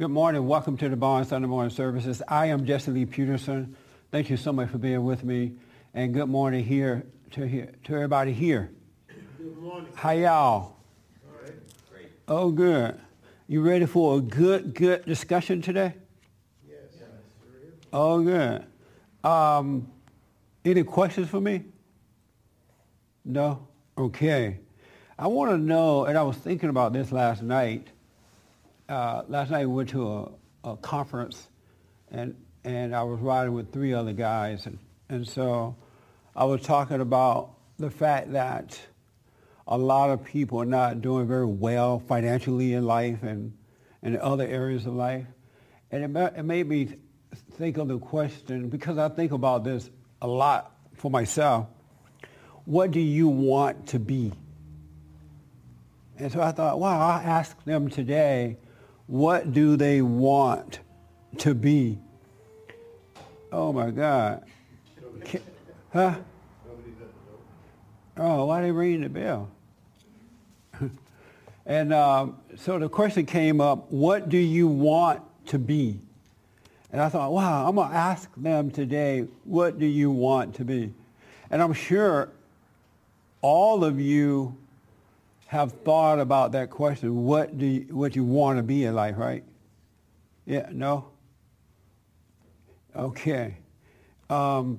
Good morning. Welcome to the Barnes Sunday Morning Services. I am Jesse Lee Peterson. Thank you so much for being with me. And good morning to everybody here. Good morning. How y'all? All right. Great. Oh, good. You ready for a good discussion today? Yes. Oh, good. Any questions for me? No? Okay. I want to know, and I was thinking about this last night. We went to a conference, and I was riding with three other guys, and so I was talking about the fact that a lot of people are not doing very well financially in life and other areas of life, and it made me think of the question, because I think about this a lot for myself. What do you want to be? And so I thought, wow, I'll ask them today, what do they want to be? Oh, my God. Huh? Oh, why are they ringing the bell? And so the question came up, what do you want to be? And I thought, wow, I'm going to ask them today, what do you want to be? And I'm sure all of you have thought about that question, what you want to be in life, right? Yeah, no? Okay. So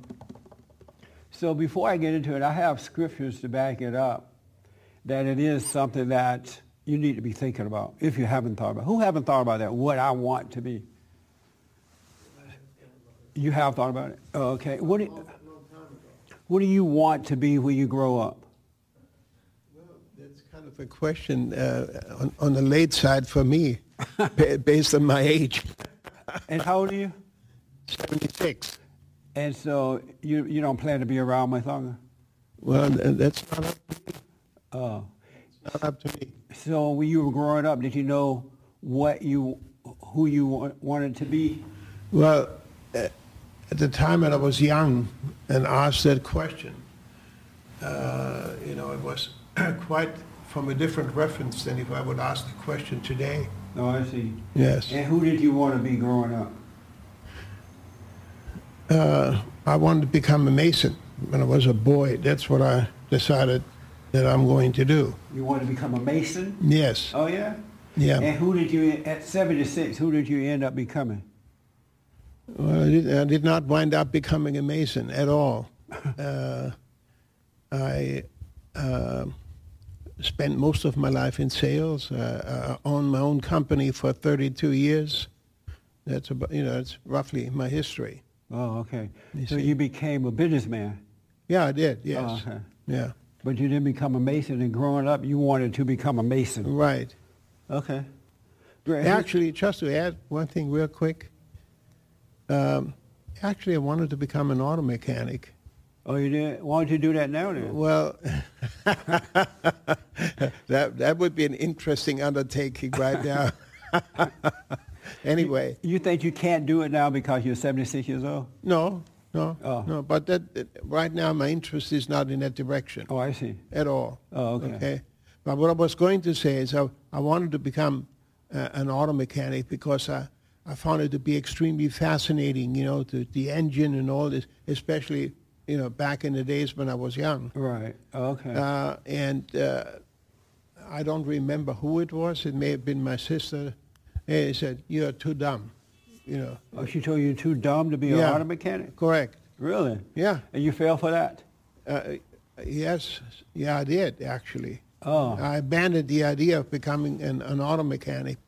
before I get into it, I have scriptures to back it up, that it is something that you need to be thinking about, if you haven't thought about it. Who haven't thought about that, what I want to be? You have thought about it? Oh, okay. What do you want to be when you grow up? Of a question on the late side for me, based on my age. And how old are you? 76. And so you don't plan to be around much longer? Well, that's not up to me. Oh. It's not up to me. So when you were growing up, did you know who you wanted to be? Well, at the time when I was young and asked that question, it was quite from a different reference than if I would ask the question today. Oh, I see. Yes. And who did you want to be growing up? I wanted to become a Mason when I was a boy. That's what I decided that I'm going to do. You wanted to become a Mason? Yes. Oh, yeah? Yeah. And at 76, who did you end up becoming? Well, I did not wind up becoming a Mason at all. I spent most of my life in sales. I owned my own company for 32 years. That's about, it's roughly my history. Oh, okay. You became a businessman. Yeah, I did. Yes. Oh, okay. Yeah. But you didn't become a Mason, and growing up, you wanted to become a Mason. Right. Okay. Actually, just to add one thing real quick. I wanted to become an auto mechanic. Oh, you did? Why don't you do that now then? Well, that would be an interesting undertaking right now. Anyway. You think you can't do it now because you're 76 years old? No. But right now my interest is not in that direction. Oh, I see. At all. Oh, okay. But what I was going to say is I wanted to become an auto mechanic because I found it to be extremely fascinating, the engine and all this, especially back in the days when I was young. Right, okay. And I don't remember who it was. It may have been my sister. She said, you're too dumb, Oh, she told you you're too dumb to be an auto mechanic? Correct. Really? Yeah. And you fell for that? Yes. Yeah, I did, actually. Oh. I abandoned the idea of becoming an auto mechanic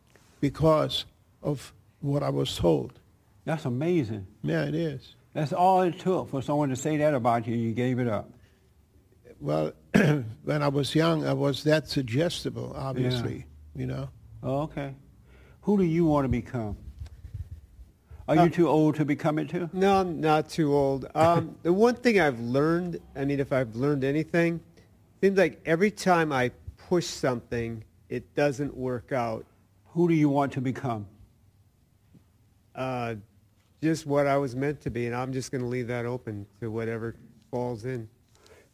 because of what I was told. That's amazing. Yeah, it is. That's all it took for someone to say that about you. You gave it up. Well, when I was young, I was that suggestible, obviously, Oh, okay. Who do you want to become? Are you too old to become it too? No, I'm not too old. The one thing I've learned, if I've learned anything, it seems like every time I push something, it doesn't work out. Who do you want to become? Just what I was meant to be, and I'm just going to leave that open to whatever falls in.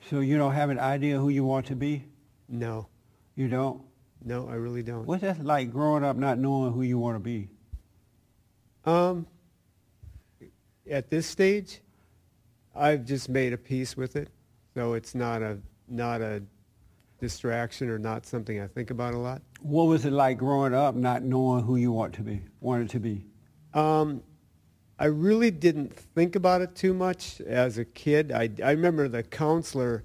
So you don't have an idea who you want to be? No. You don't? No, I really don't. What's that like, growing up not knowing who you want to be? At this stage, I've just made a peace with it, so it's not a distraction or not something I think about a lot. What was it like growing up, not knowing who you wanted to be? I really didn't think about it too much as a kid. I remember the counselor.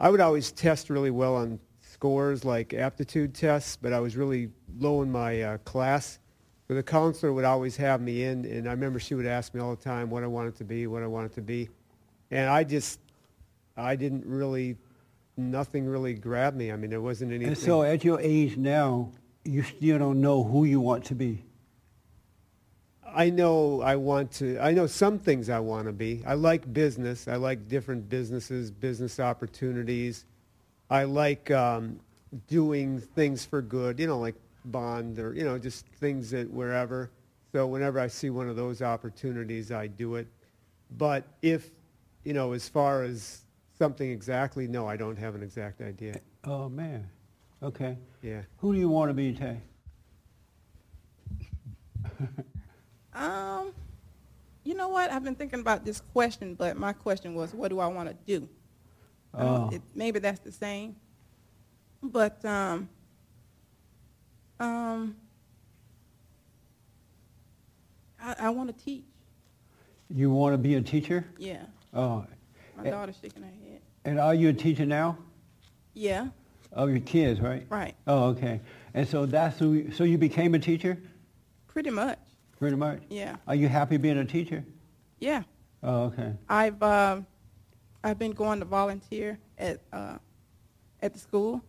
I would always test really well on scores, like aptitude tests, but I was really low in my class. But the counselor would always have me in, and I remember she would ask me all the time what I wanted to be. And nothing really grabbed me. I mean, there wasn't anything. And so at your age now, you still don't know who you want to be. I know some things I want to be. I like business. I like different businesses, business opportunities. I like doing things for good, like Bond or, just things that wherever. So whenever I see one of those opportunities, I do it. But if, as far as something exactly, no, I don't have an exact idea. Oh, man. Okay. Yeah. Who do you want to be, Tay? You know what? I've been thinking about this question, but my question was, what do I want to do? Oh. Maybe that's the same. But I want to teach. You want to be a teacher? Yeah. Oh. My daughter's shaking her head. And are you a teacher now? Yeah. Oh, your kids, right? Right. Oh, okay. And so so you became a teacher? Pretty much. Pretty much? Yeah. Are you happy being a teacher? Yeah. Oh, okay. I've been going to volunteer at the school,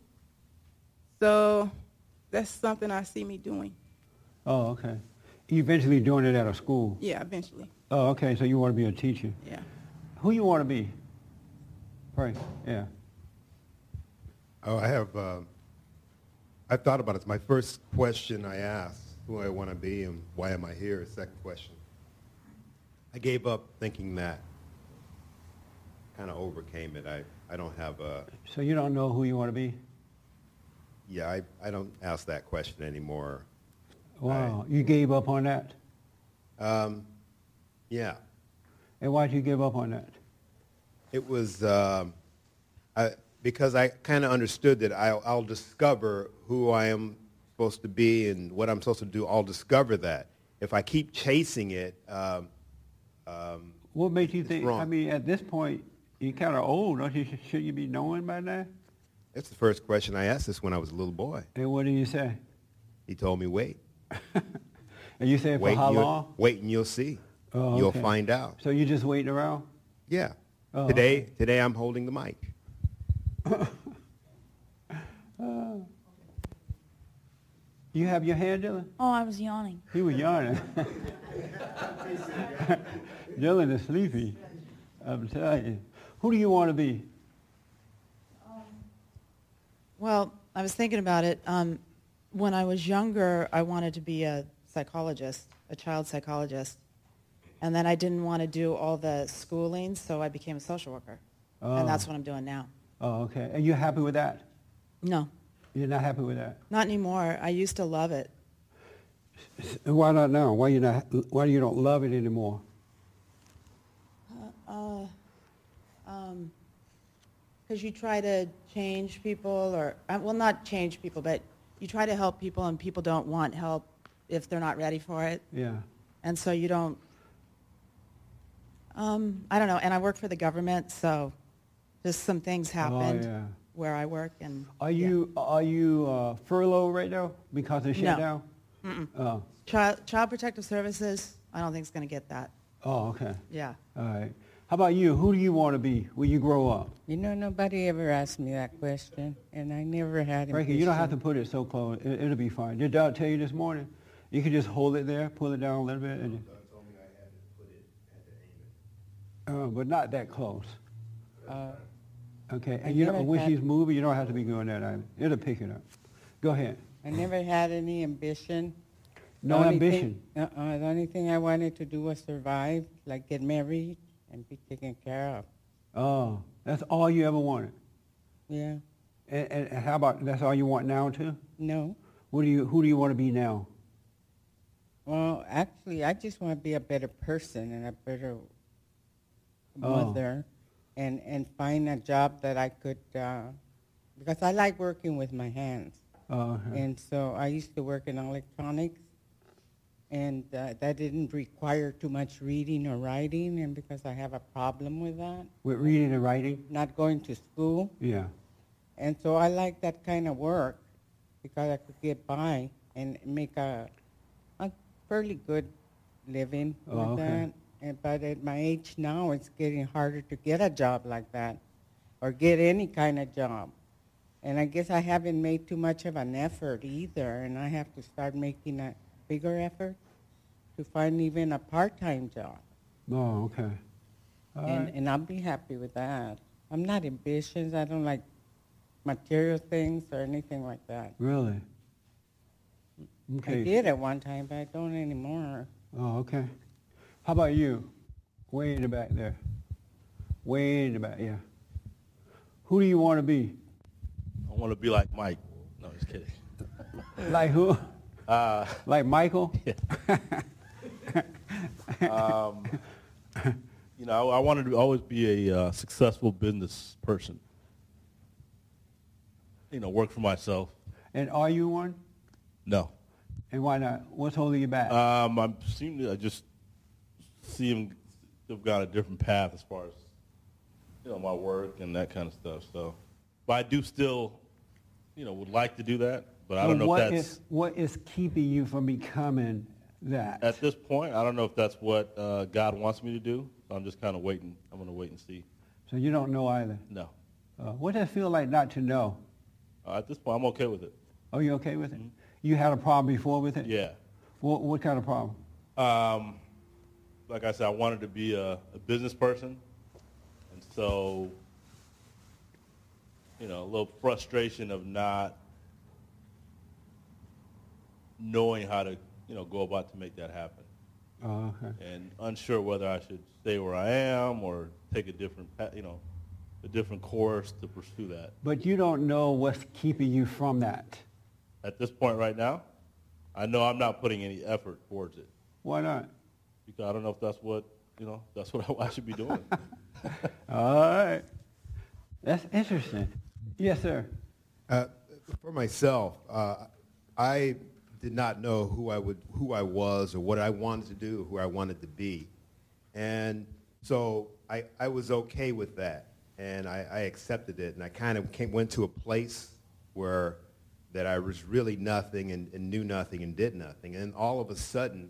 so that's something I see me doing. Oh, okay. Eventually doing it at a school? Yeah, eventually. Oh, okay. So you want to be a teacher? Yeah. Who you want to be? Right. Yeah. Oh, I've thought about it. It's my first question I asked, who I want to be and why am I here, is second question. I gave up thinking that. Kind of overcame it. I don't have a... So you don't know who you want to be? Yeah, I don't ask that question anymore. Wow. You gave up on that? Yeah. And why did you give up on that? It was because I kind of understood that I'll discover who I am supposed to be and what I'm supposed to do. I'll discover that. If I keep chasing it, what made you think? Wrong. I mean, at this point, you're kind of old, don't you? Should you be knowing by now? That's the first question I asked this when I was a little boy. And what did you say? He told me, wait. And you said, for how long? Wait and you'll see. Oh, okay. You'll find out. So you're just waiting around? Yeah. Oh, today I'm holding the mic. You have your hand, Dylan? Oh, I was yawning. He was yawning. Dylan is sleepy, I'm telling you. Who do you want to be? Well, I was thinking about it. When I was younger, I wanted to be a psychologist, a child psychologist. And then I didn't want to do all the schooling, so I became a social worker. Oh. And that's what I'm doing now. Oh, okay. Are you happy with that? No. You're not happy with that? Not anymore. I used to love it. Why not now? Why you don't love it anymore? Because you try to change people, or well, not change people, but you try to help people, and people don't want help if they're not ready for it. Yeah. And so you don't. I don't know, and I work for the government, so just some things happened where I work. And are you furloughed right now because of shutdown? No. Oh. Child Protective Services, I don't think it's going to get that. Oh, okay. Yeah. All right. How about you? Who do you want to be when you grow up? Nobody ever asked me that question, and I never had it. Frankie, you don't have to put it so close. It'll be fine. Did Dad tell you this morning? You can just hold it there, pull it down a little bit, and. But not that close. Okay, and when she's moving, you don't have to be going that either. It'll pick it up. Go ahead. I never had any ambition. No ambition? The only thing I wanted to do was survive, like get married and be taken care of. Oh, that's all you ever wanted? Yeah. And how about, that's all you want now, too? No. Who do you want to be now? Well, actually, I just want to be a better person and a better mother and find a job that I could, because I like working with my hands. And so I used to work in electronics, and that didn't require too much reading or writing, and because I have a problem with that. With reading and writing? Not going to school. Yeah. And so I like that kind of work because I could get by and make a fairly good living with that. And, but at my age now, it's getting harder to get a job like that or get any kind of job. And I guess I haven't made too much of an effort either, and I have to start making a bigger effort to find even a part-time job. Oh, okay. And I'll be happy with that. I'm not ambitious. I don't like material things or anything like that. Really? Okay. I did at one time, but I don't anymore. Oh, okay. How about you? Way in the back there. Way in the back, yeah. Who do you want to be? I want to be like Mike. No, just kidding. Like who? Like Michael? Yeah. You know, I wanted to always be a successful business person. You know, work for myself. And are you one? No. And why not? What's holding you back? I seem to just seem to have gone a different path as far as, you know, my work and that kind of stuff. So, but I do still, you know, would like to do that, but I don't know if that's... What is keeping you from becoming that? At this point, I don't know if that's what God wants me to do. So I'm just kind of waiting. I'm going to wait and see. So you don't know either? No. What does it feel like not to know? At this point, I'm okay with it. Oh, you're okay with it? Mm-hmm. You had a problem before with it? Yeah. What kind of problem? Like I said, I wanted to be a business person, and so... You know, a little frustration of not knowing how to, you know, go about to make that happen. Okay. And unsure whether I should stay where I am or take a different, you know, a different course to pursue that. But you don't know what's keeping you from that. At this point right now, I know I'm not putting any effort towards it. Why not? Because I don't know if that's what, you know, that's what I should be doing. All right. That's interesting. Yes, sir. For myself, I did not know who I was, or what I wanted to do, who I wanted to be, and so I was okay with that, and I accepted it, and I kind of went to a place where that I was really nothing and knew nothing and did nothing, and all of a sudden,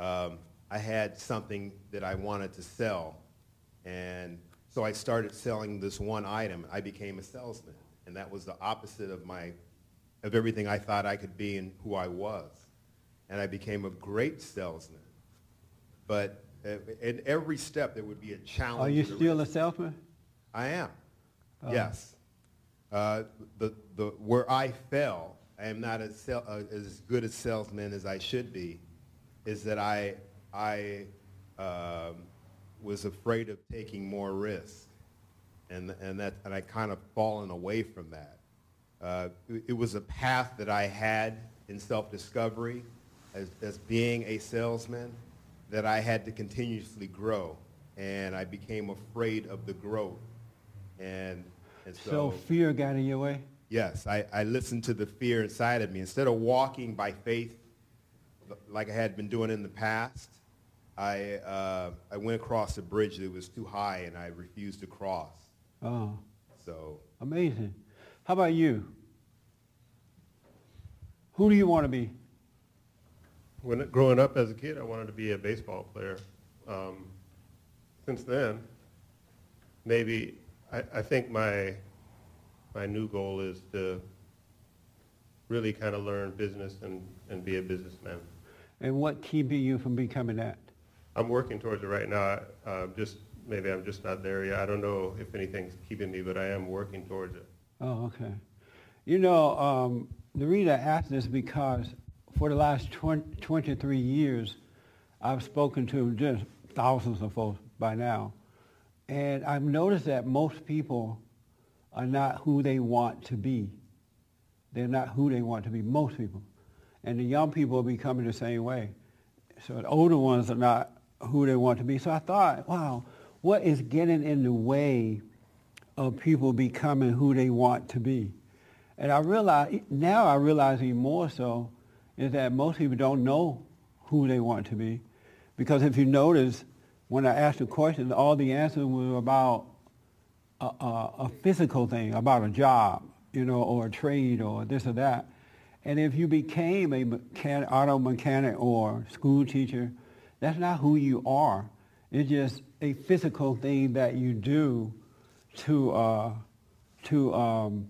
I had something that I wanted to sell, and. So I started selling this one item. I became a salesman, and that was the opposite of everything I thought I could be and who I was. And I became a great salesman. But in every step, there would be a challenge. Are you still a salesman? I am. Yes. Where I fell, I am not as good a salesman as I should be. Is that I was afraid of taking more risks, and I kind of fallen away from that. It was a path that I had in self-discovery as being a salesman that I had to continuously grow, and I became afraid of the growth. And so fear got in your way? Yes, I listened to the fear inside of me. Instead of walking by faith like I had been doing in the past, I went across a bridge that was too high, and I refused to cross. Oh, so amazing! How about you? Who do you want to be? When growing up as a kid, I wanted to be a baseball player. Since then, maybe I think my new goal is to really kind of learn business and be a businessman. And what keeping you from becoming that? I'm working towards it right now. Maybe I'm just not there yet. I don't know if anything's keeping me, but I am working towards it. Oh, okay. You know, the reason I asked this because for the last 23 years, I've spoken to just thousands of folks by now, and I've noticed that most people are not who they want to be. They're not who they want to be, most people. And the young people are becoming the same way. so the older ones are not who they want to be. So I thought, wow, what is getting in the way of people becoming who they want to be? And I realize, now I realize even more so, is that most people don't know who they want to be. Because if you notice, when I asked the question, all the answers were about a physical thing, about a job, you know, or a trade or this or that. And if you became a mechanic, auto mechanic or school teacher, that's not who you are. It's just a physical thing that you do to earn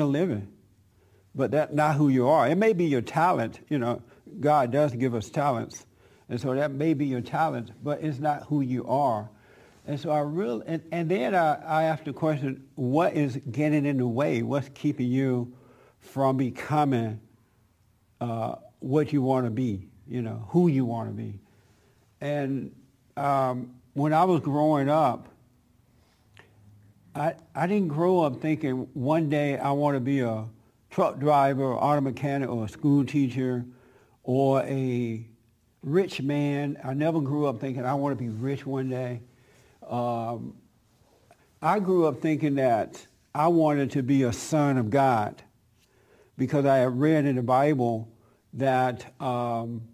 a living. But that's not who you are. It may be your talent. You know, God does give us talents. And so that may be your talent, but it's not who you are. And so I really, and then I asked the question, what is getting in the way? What's keeping you from becoming what you want to be, you know, who you want to be? And when I was growing up, I didn't grow up thinking one day I want to be a truck driver or auto mechanic or a school teacher or a rich man. I never grew up thinking I want to be rich one day. I grew up thinking that I wanted to be a son of God, because I had read in the Bible that to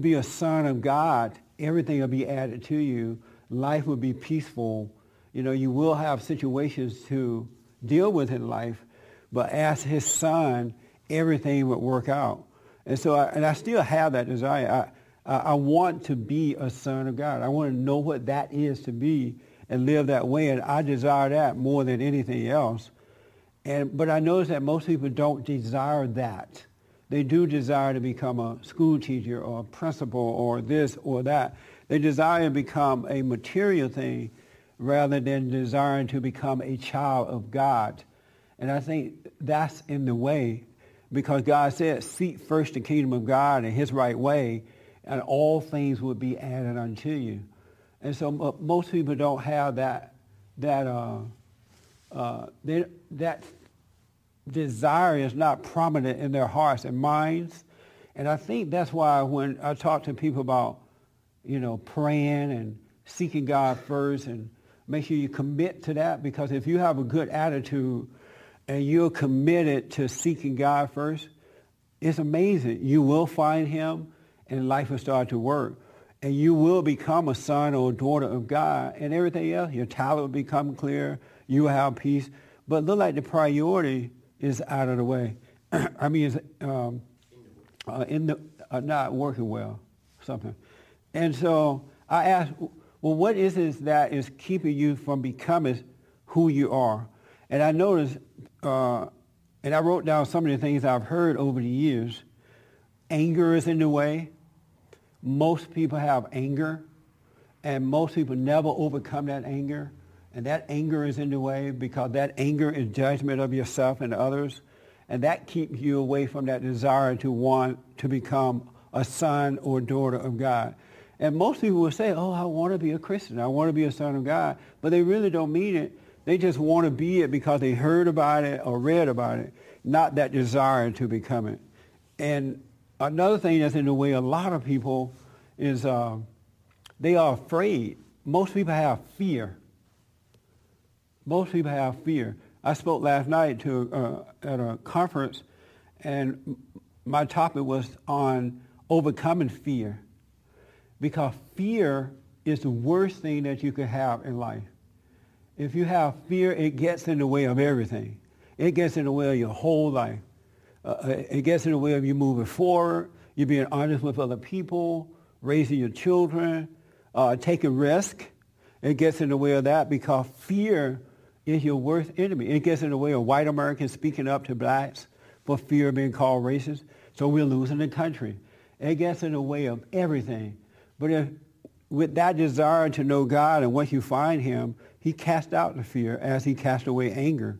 be a son of God, everything will be added to you. Life will be peaceful. You know, you will have situations to deal with in life, but as his son, everything would work out. And so, I still have that desire. I want to be a son of God. I want to know what that is to be and live that way, and I desire that more than anything else. But I noticed that most people don't desire that. They do desire to become a school teacher or a principal or this or that. They desire to become a material thing rather than desiring to become a child of God. And I think that's in the way, because God said, seek first the kingdom of God and his right way, and all things will be added unto you. And so most people don't have that desire is not prominent in their hearts and minds. And I think that's why when I talk to people about, you know, praying and seeking God first, and make sure you commit to that, because if you have a good attitude and you're committed to seeking God first, it's amazing. You will find him and life will start to work. And you will become a son or a daughter of God, and everything else, your talent will become clear. You will have peace, but look like the priority is out of the way. I mean, it's not working well, something. And so I asked, well, what is it that is keeping you from becoming who you are? And I noticed, and I wrote down some of the things I've heard over the years. Anger is in the way. Most people have anger, and most people never overcome that anger. And that anger is in the way, because that anger is judgment of yourself and others. And that keeps you away from that desire to want to become a son or daughter of God. And most people will say, oh, I want to be a Christian. I want to be a son of God. But they really don't mean it. They just want to be it because they heard about it or read about it, not that desire to become it. And another thing that's in the way a lot of people is they are afraid. Most people have fear. Most people have fear. I spoke last night at a conference, and my topic was on overcoming fear, because fear is the worst thing that you could have in life. If you have fear, it gets in the way of everything. It gets in the way of your whole life. It gets in the way of you moving forward, you being honest with other people, raising your children, taking risk. It gets in the way of that, because fear is your worst enemy. It gets in the way of white Americans speaking up to blacks for fear of being called racist. So we're losing the country. It gets in the way of everything. But with that desire to know God, and once you find him, he cast out the fear as he cast away anger.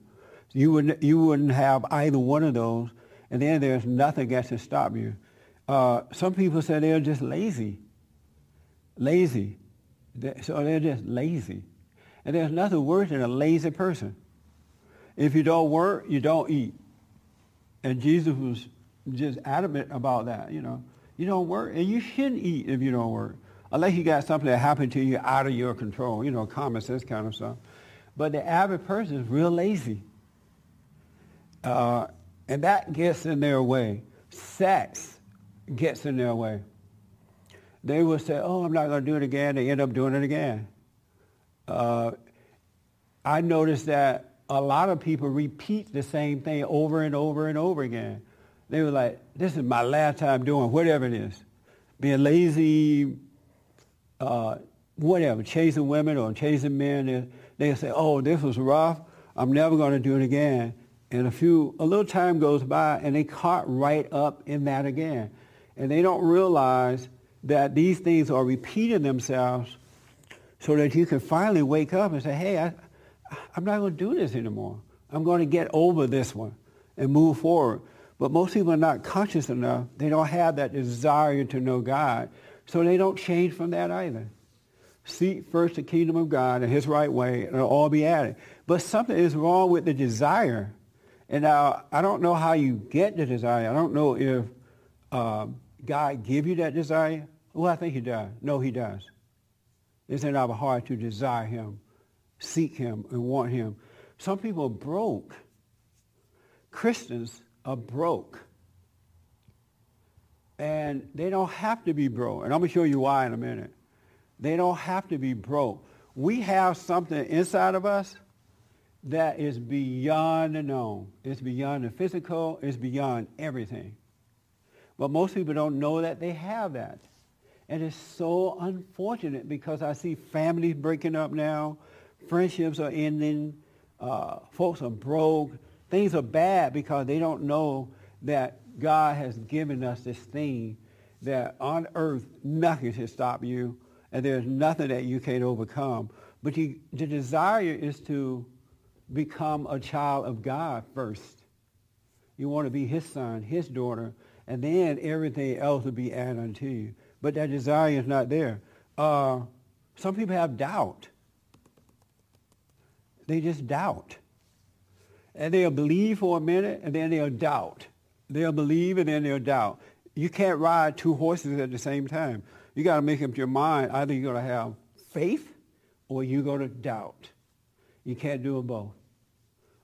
You wouldn't have either one of those, and then there's nothing that can stop you. Some people say they're just lazy. Lazy. So they're just lazy. And there's nothing worse than a lazy person. If you don't work, you don't eat. And Jesus was just adamant about that, you know. You don't work, and you shouldn't eat if you don't work, unless you got something that happened to you out of your control, you know, common sense kind of stuff. But the average person is real lazy. And that gets in their way. Sex gets in their way. They will say, oh, I'm not going to do it again. They end up doing it again. I noticed that a lot of people repeat the same thing over and over and over again. They were like, this is my last time doing whatever it is. Being lazy, whatever, chasing women or chasing men. They'll say, oh, this was rough. I'm never going to do it again. And a little time goes by, and they caught right up in that again. And they don't realize that these things are repeating themselves so that you can finally wake up and say, hey, I'm not going to do this anymore. I'm going to get over this one and move forward. But most people are not conscious enough. They don't have that desire to know God, so they don't change from that either. Seek first the kingdom of God and his right way, and it'll all be added. But something is wrong with the desire. And now, I don't know how you get the desire. I don't know if God give you that desire. Well, I think he does. No, he does. It's in our heart to desire him, seek him, and want him. Some people are broke. Christians are broke. And they don't have to be broke. And I'm going to show you why in a minute. They don't have to be broke. We have something inside of us that is beyond the known. It's beyond the physical. It's beyond everything. But most people don't know that they have that. And it's so unfortunate because I see families breaking up now. Friendships are ending. Folks are broke. Things are bad because they don't know that God has given us this thing that on earth nothing should stop you and there's nothing that you can't overcome. But the desire is to become a child of God first. You want to be his son, his daughter, and then everything else will be added unto you. But that desire is not there. Some people have doubt. They just doubt. And they'll believe for a minute, and then they'll doubt. They'll believe, and then they'll doubt. You can't ride two horses at the same time. You got to make up your mind. Either you're going to have faith, or you're going to doubt. You can't do them both.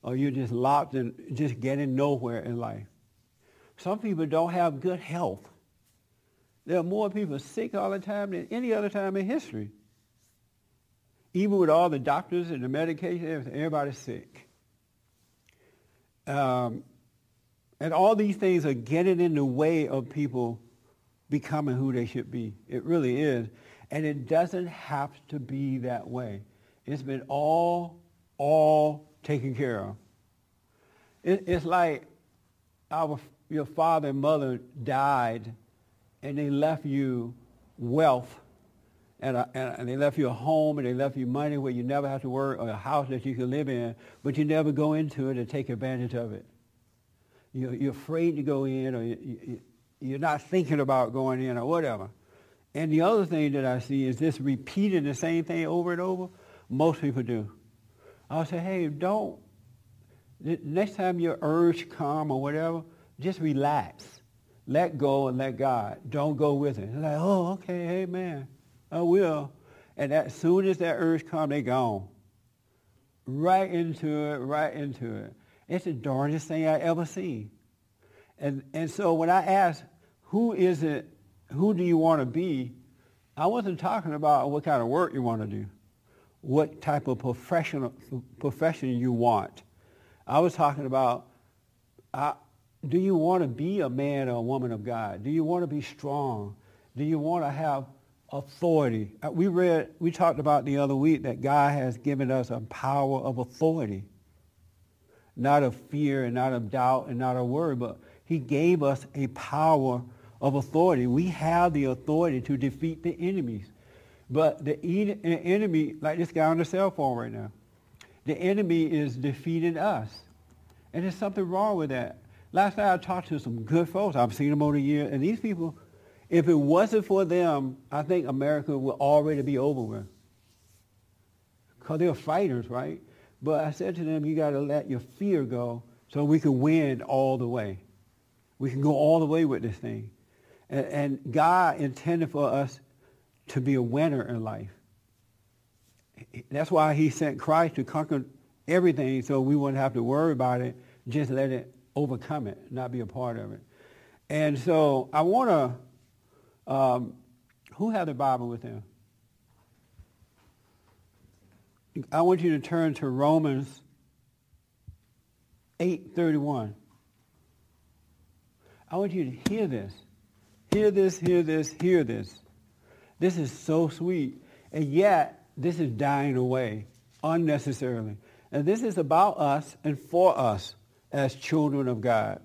Or you're just locked and just getting nowhere in life. Some people don't have good health. There are more people sick all the time than any other time in history. Even with all the doctors and the medication, everybody's sick. And all these things are getting in the way of people becoming who they should be. It really is. And it doesn't have to be that way. It's been all taken care of. It's like your father and mother died, and they left you wealth, and they left you a home, and they left you money where you never have to work, or a house that you can live in, but you never go into it and take advantage of it. You're afraid to go in, or you're not thinking about going in, or whatever. And the other thing that I see is this repeating the same thing over and over. Most people do. I'll say, hey, next time your urge comes or whatever, just relax. Let go and let God. Don't go with it. They're like, oh, okay, amen. I will. And as soon as that urge comes, they're gone. Right into it. It's the darndest thing I ever seen. And so when I ask, who do you want to be, I wasn't talking about what kind of work you want to do, what type of profession you want. I was talking about, do you want to be a man or a woman of God? Do you want to be strong? Do you want to have authority? We talked about the other week that God has given us a power of authority, not of fear and not of doubt and not of worry, but he gave us a power of authority. We have the authority to defeat the enemies. But the enemy, like this guy on the cell phone right now, the enemy is defeating us. And there's something wrong with that. Last night I talked to some good folks. I've seen them over the years. And these people, if it wasn't for them, I think America would already be over with. Because they're fighters, right? But I said to them, you got to let your fear go so we can win all the way. We can go all the way with this thing. And God intended for us to be a winner in life. That's why he sent Christ to conquer everything, so we wouldn't have to worry about it. Just let it overcome it, not be a part of it. And so I want to, who had the Bible with them? I want you to turn to Romans 8:31. I want you to hear this. Hear this, hear this, hear this. This is so sweet. And yet, this is dying away unnecessarily. And this is about us and for us as children of God.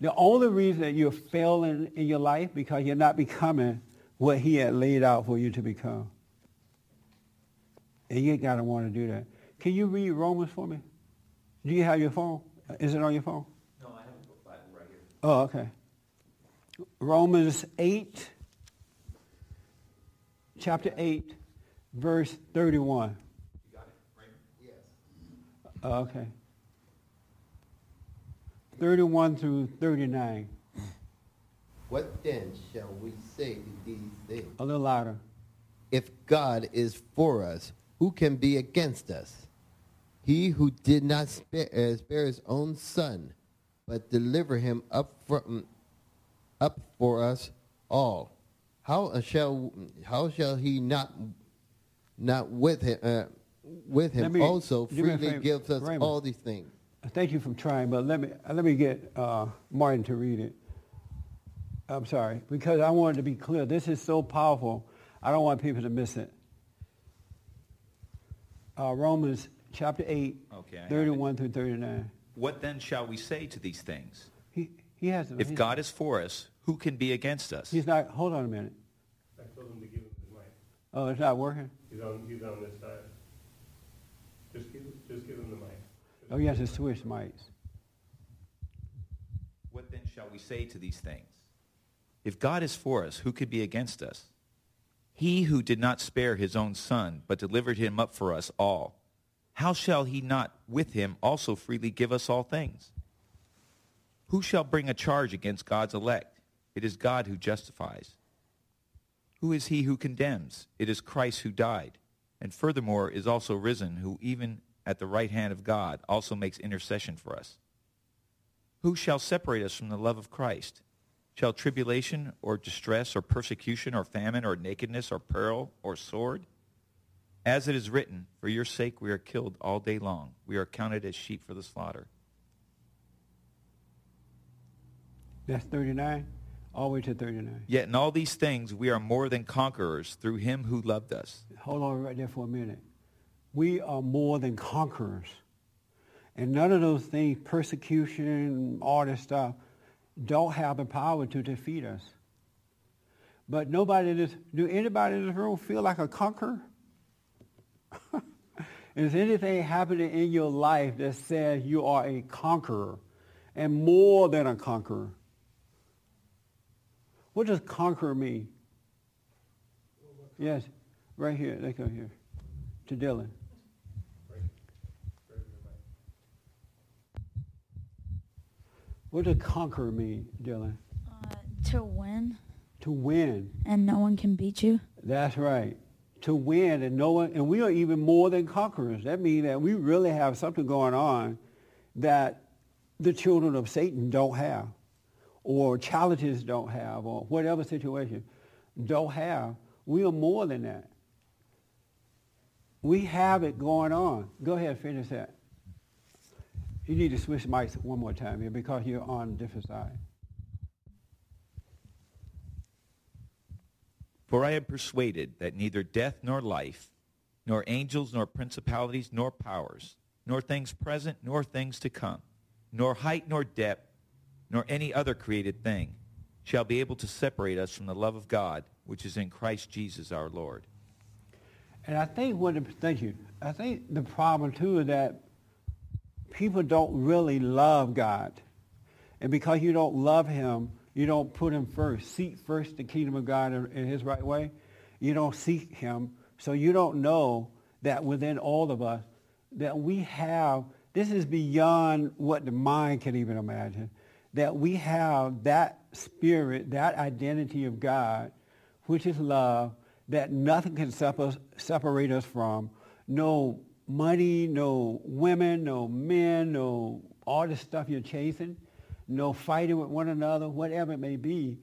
The only reason that you're failing in your life because you're not becoming what he had laid out for you to become. And you got to want to do that. Can you read Romans for me? Do you have your phone? Is it on your phone? No, I have a Bible right here. Oh, okay. Romans 8, chapter 8, verse 31. You got it, right? Yes. Okay. 31 through 39. What then shall we say to these things? A little louder. If God is for us, who can be against us? He who did not spare his own son, but deliver him up for us all, how shall he not with him also freely give us all these things? Thank you for trying, but let me get Martin to read it. I'm sorry, because I wanted to be clear. This is so powerful. I don't want people to miss it. Romans chapter 8, okay, 31 through 39. What then shall we say to these things? He has if God is for us, who can be against us? He's not. Hold on a minute. I told him to give him his mic. Oh, it's not working? He's on this side. Just give him the mic. Oh, you have to switch mics. What then shall we say to these things? If God is for us, who could be against us? He who did not spare his own son, but delivered him up for us all, how shall he not with him also freely give us all things? Who shall bring a charge against God's elect? It is God who justifies. Who is he who condemns? It is Christ who died, and furthermore is also risen, who even at the right hand of God also makes intercession for us. Who shall separate us from the love of Christ? Shall tribulation or distress or persecution or famine or nakedness or peril or sword? As it is written, for your sake we are killed all day long. We are counted as sheep for the slaughter. That's 39, all the way to 39. Yet in all these things we are more than conquerors through him who loved us. Hold on right there for a minute. We are more than conquerors. And none of those things, persecution, all this stuff, don't have the power to defeat us. But do anybody in this room feel like a conqueror? Is anything happening in your life that says you are a conqueror and more than a conqueror? What does conqueror mean? Yes, right here. They go here. To Dylan. What does conquer mean, Dylan? To win. To win. And no one can beat you. That's right. To win and no one, and we are even more than conquerors. That means that we really have something going on that the children of Satan don't have, or challenges don't have, or whatever situation don't have. We are more than that. We have it going on. Go ahead, finish that. You need to switch mics one more time here because you're on a different side. For I am persuaded that neither death nor life, nor angels nor principalities nor powers, nor things present nor things to come, nor height nor depth, nor any other created thing shall be able to separate us from the love of God, which is in Christ Jesus our Lord. And I think I think the problem too is that people don't really love God. And because you don't love him, you don't put him first. Seek first the kingdom of God in his right way. You don't seek him. So you don't know that within all of us that we have, this is beyond what the mind can even imagine. that we have that spirit, that identity of God, which is love, that nothing can separate us from. No money, no women, no men, no all the stuff you're chasing, no fighting with one another, whatever it may be.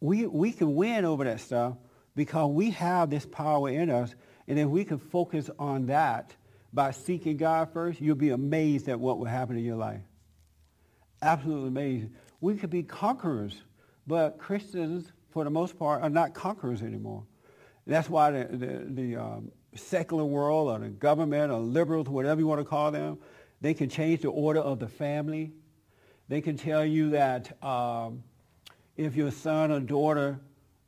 We can win over that stuff because we have this power in us. And if we can focus on that by seeking God first, you'll be amazed at what will happen in your life. Absolutely amazing. We could be conquerors, but Christians, for the most part, are not conquerors anymore. That's why the secular world or the government or liberals, whatever you want to call them, they can change the order of the family. They can tell you that if your son or daughter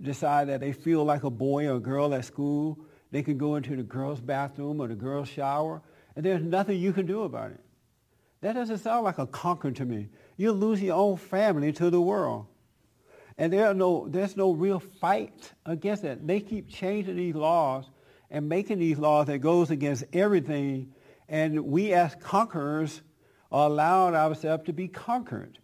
decide that they feel like a boy or a girl at school, they can go into the girls' bathroom or the girls' shower, and there's nothing you can do about it. That doesn't sound like a conquer to me. You're losing your own family to the world. And there's no real fight against that. They keep changing these laws and making these laws that goes against everything, and we as conquerors are allowed ourselves to be conquered.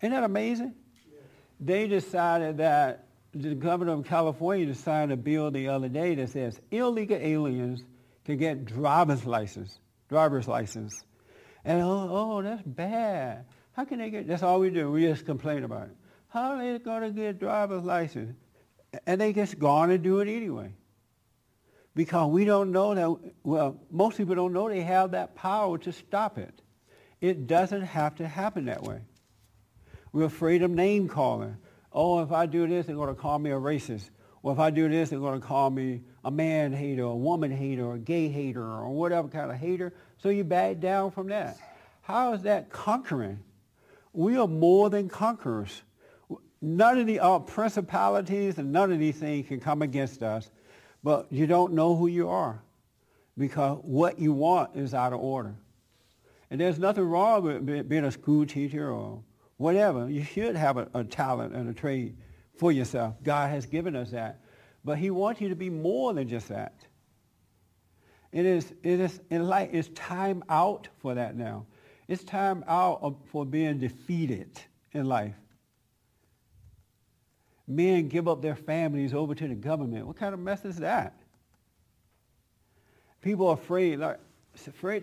Isn't that amazing? Yeah. They decided that the governor of California decided a bill the other day that says illegal aliens can get driver's license. And oh, that's bad. How can they get? That's all we do. We just complain about it. How are they going to get driver's license? And they just go on and do it anyway. Because we don't know that, well, most people don't know they have that power to stop it. It doesn't have to happen that way. We're afraid of name calling. Oh, if I do this, they're going to call me a racist. Or if I do this, they're going to call me a man hater, a woman hater, a gay hater, or whatever kind of hater. So you back down from that. How is that conquering? We are more than conquerors. None of the principalities and none of these things can come against us, but you don't know who you are because what you want is out of order. And there's nothing wrong with being a school teacher or whatever. You should have a talent and a trade for yourself. God has given us that. But he wants you to be more than just that. It's time out for that now. It's time out for being defeated in life. Men give up their families over to the government. What kind of mess is that? People are afraid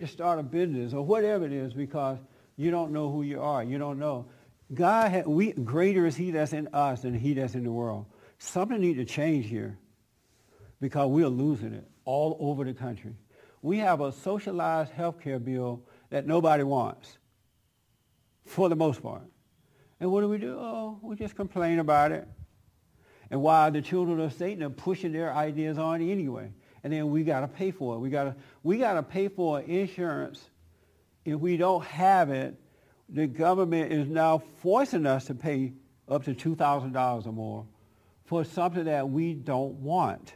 to start a business or whatever it is because you don't know who you are. You don't know. Greater is he that's in us than he that's in the world. Something needs to change here because we're losing it all over the country. We have a socialized health care bill that nobody wants for the most part. And what do? Oh, we just complain about it. And why the children of Satan are pushing their ideas on anyway. And then we got to pay for it. We got to pay for insurance. If we don't have it, the government is now forcing us to pay up to $2,000 or more for something that we don't want.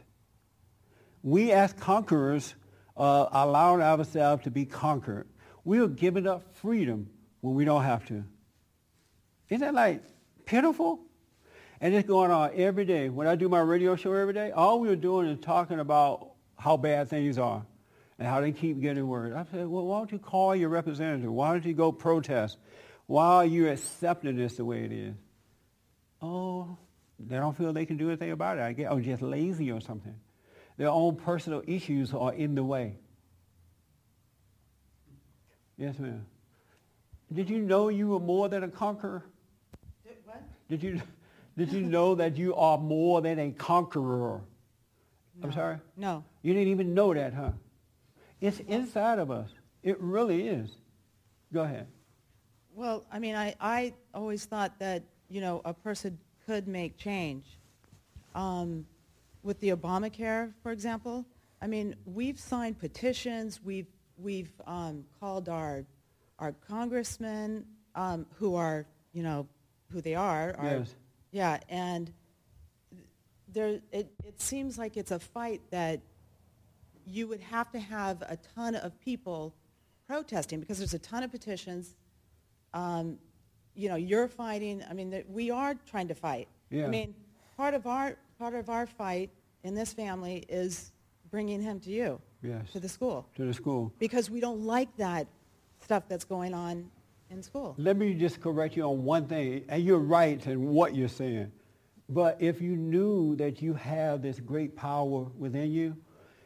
We as conquerors allow ourselves to be conquered. We are giving up freedom when we don't have to. Isn't that like pitiful? And it's going on every day. When I do my radio show every day, all we are doing is talking about how bad things are and how they keep getting worse. I said, well, why don't you call your representative? Why don't you go protest? Why are you accepting this the way it is? Oh, they don't feel they can do anything about it, I guess, or just lazy or something. Their own personal issues are in the way. Yes, ma'am. Did you know you were more than a conqueror? What? Did you know that you are more than a conqueror? No. I'm sorry? No. You didn't even know that, huh? It's inside of us. It really is. Go ahead. Well, I mean, I always thought that, you know, a person could make change. With the Obamacare, for example, I mean, we've signed petitions. We've called our congressmen who are, you know, who they are. Yes. Yeah, and there it seems like it's a fight that you would have to have a ton of people protesting because there's a ton of petitions. You know, you're fighting. I mean, we are trying to fight. Yeah. I mean, part of our fight in this family is bringing him to you. Yes. To the school. Because we don't like that stuff that's going on in school. Let me just correct you on one thing, and you're right in what you're saying. But if you knew that you have this great power within you,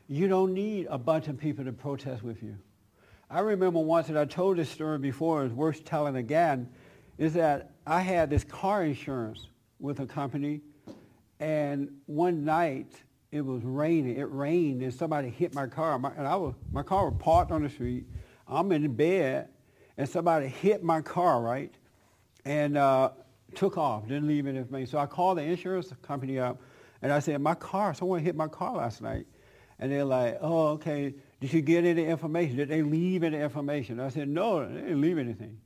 you don't need a bunch of people to protest with you. I remember once, and I told this story before, it's worth telling again, is that I had this car insurance with a company, and one night it was raining. It rained, and somebody hit my car. My car was parked on the street. I'm in bed, and somebody hit my car, right, and took off, didn't leave any information. So I called the insurance company up, and I said, someone hit my car last night. And they're like, oh, okay, did you get any information? Did they leave any information? I said, no, they didn't leave anything.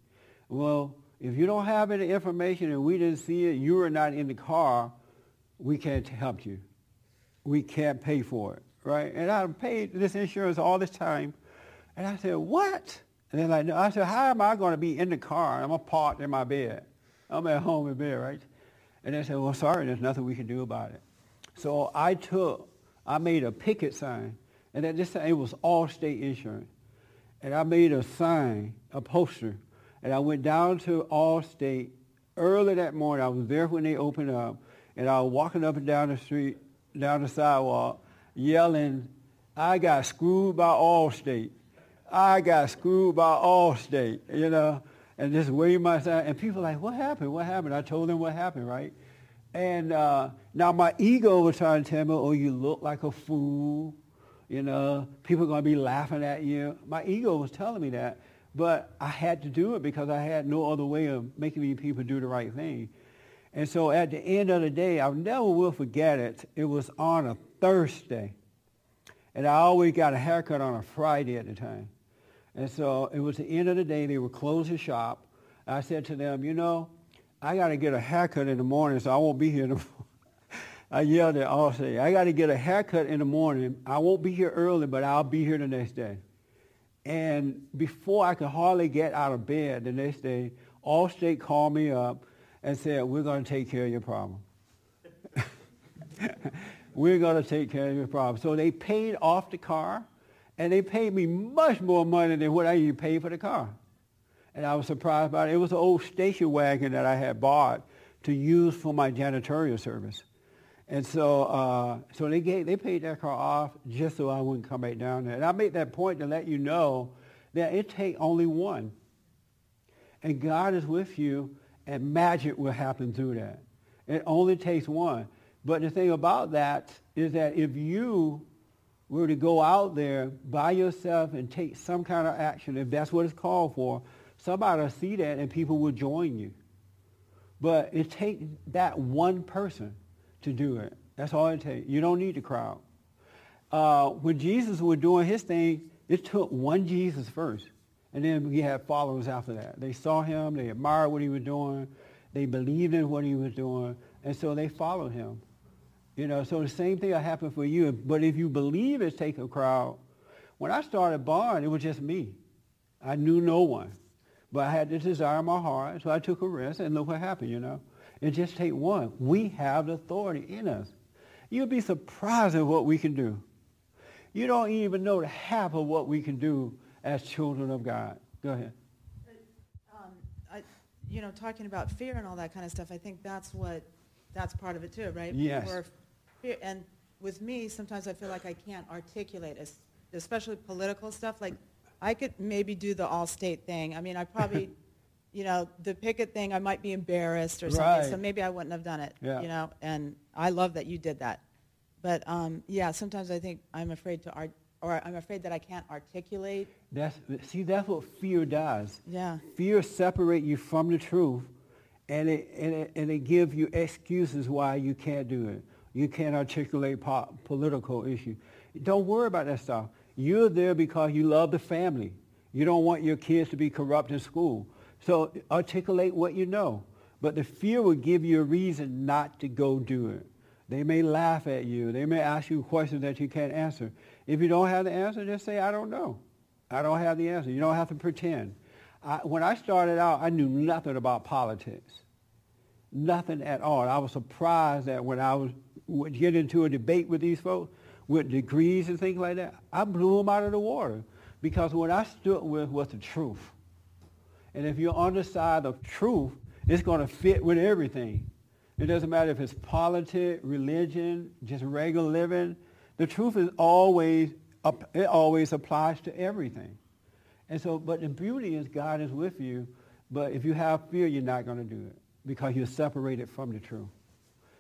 Well, if you don't have any information and we didn't see it, you were not in the car, we can't help you. We can't pay for it, right? And I paid this insurance all this time. And I said, what? And they're like, no. I said, how am I going to be in the car? I'm parked in my bed. I'm at home in bed, right? And they said, well, sorry, there's nothing we can do about it. So I made a picket sign, and at this time it was Allstate Insurance. And I made a sign, a poster, and I went down to Allstate early that morning. I was there when they opened up, and I was walking up and down the street, down the sidewalk, yelling, I got screwed by Allstate. I got screwed by Allstate, you know, and just waved my sign. And people were like, what happened? What happened? I told them what happened, right? And now my ego was trying to tell me, oh, you look like a fool, you know, people are going to be laughing at you. My ego was telling me that, but I had to do it because I had no other way of making these people do the right thing. And so at the end of the day, I never will forget it. It was on a Thursday, and I always got a haircut on a Friday at the time. And so it was the end of the day. They were closing shop. I said to them, you know, I got to get a haircut in the morning, so I won't be here tomorrow. I yelled at Allstate, I got to get a haircut in the morning. I won't be here early, but I'll be here the next day. And before I could hardly get out of bed the next day, Allstate called me up and said, we're going to take care of your problem. We're going to take care of your problem. So they paid off the car, and they paid me much more money than what I used to pay for the car. And I was surprised by it. It was an old station wagon that I had bought to use for my janitorial service. And so they paid that car off just so I wouldn't come back down there. And I made that point to let you know that it takes only one. And God is with you, and magic will happen through that. It only takes one. But the thing about that is that if you were to go out there by yourself and take some kind of action, if that's what it's called for, somebody will see that and people will join you. But it takes that one person to do it. That's all it takes. You don't need the crowd. When Jesus was doing his thing, it took one Jesus first. And then he had followers after that. They saw him. They admired what he was doing. They believed in what he was doing. And so they followed him. You know, so the same thing will happen for you. But if you believe it's taking a crowd, when I started Barnes, it was just me. I knew no one. But I had this desire in my heart, so I took a risk, and look what happened, you know. It just takes one. We have the authority in us. You'll be surprised at what we can do. You don't even know the half of what we can do as children of God. Go ahead. Talking about fear and all that kind of stuff, I think that's part of it too, right? Yes. And with me, sometimes I feel like I can't articulate, especially political stuff, like, I could maybe do the Allstate thing. I mean, I probably, the picket thing, I might be embarrassed or something, right. So maybe I wouldn't have done it, yeah. And I love that you did that. But, sometimes I think I'm afraid to, I'm afraid that I can't articulate. That's what fear does. Yeah. Fear separates you from the truth, and it gives you excuses why you can't do it. You can't articulate political issues. Don't worry about that stuff. You're there because you love the family. You don't want your kids to be corrupt in school. So articulate what you know. But the fear will give you a reason not to go do it. They may laugh at you. They may ask you questions that you can't answer. If you don't have the answer, just say, I don't know. I don't have the answer. You don't have to pretend. When I started out, I knew nothing about politics. Nothing at all. I was surprised that when I would get into a debate with these folks, with degrees and things like that, I blew them out of the water because what I stood with was the truth. And if you're on the side of truth, it's going to fit with everything. It doesn't matter if it's politics, religion, just regular living. The truth is always, it always applies to everything. And so, but the beauty is God is with you, but if you have fear, you're not going to do it because you're separated from the truth.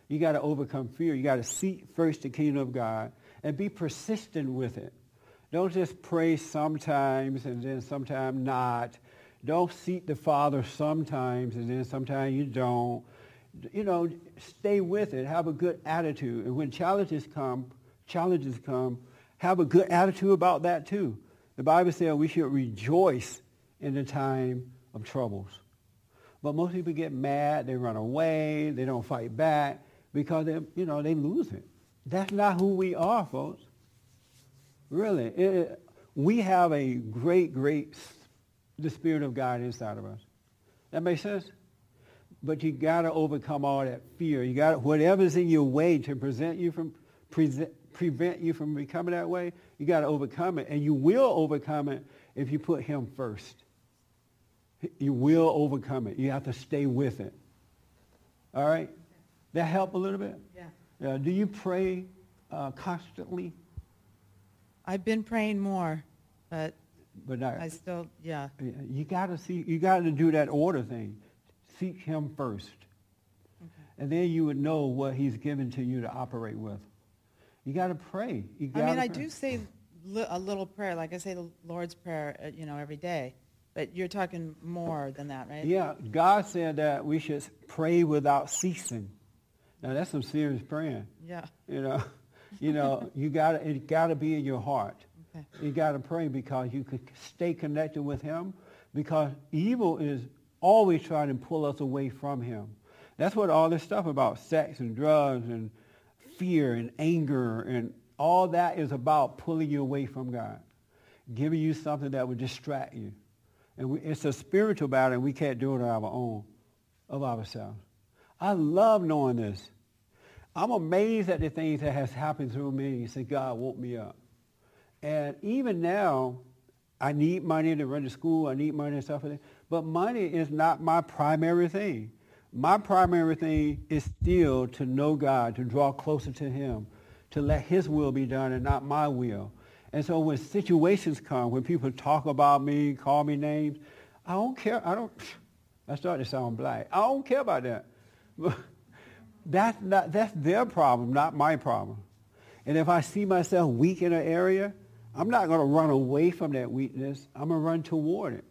You got to overcome fear. You got to seek first the kingdom of God and be persistent with it. Don't just pray sometimes and then sometimes not. Don't seek the Father sometimes and then sometimes you don't. You know, stay with it. Have a good attitude. And when challenges come, have a good attitude about that too. The Bible says we should rejoice in the time of troubles. But most people get mad. They run away. They don't fight back because they lose it. That's not who we are, folks. Really. We have a great, the Spirit of God inside of us. That makes sense? But you got to overcome all that fear. You got whatever's in your way to prevent you from becoming that way. You got to overcome it, and you will overcome it if you put Him first. You will overcome it. You have to stay with it. All right? That help a little bit? Yeah. Do you pray constantly? I've been praying more, but I still, yeah. You got to see. You got to do that order thing. Seek Him first. Okay. And then you would know what He's given to you to operate with. You got to pray. I do say a little prayer. Like I say the Lord's Prayer, every day. But you're talking more than that, right? Yeah. God said that we should pray without ceasing. Now, that's some serious praying. Yeah. It got to be in your heart. Okay. You got to pray because you could stay connected with Him because evil is always trying to pull us away from Him. That's what all this stuff about sex and drugs and fear and anger and all that is about, pulling you away from God, giving you something that would distract you. And it's a spiritual battle, and we can't do it of ourselves. I love knowing this. I'm amazed at the things that has happened through me since God woke me up. And even now, I need money to run to school. I need money and stuff like that. But money is not my primary thing. My primary thing is still to know God, to draw closer to Him, to let His will be done and not my will. And so when situations come, when people talk about me, call me names, I don't care. I start to sound black. I don't care about that. That's their problem, not my problem. And if I see myself weak in an area, I'm not going to run away from that weakness. I'm going to run toward it.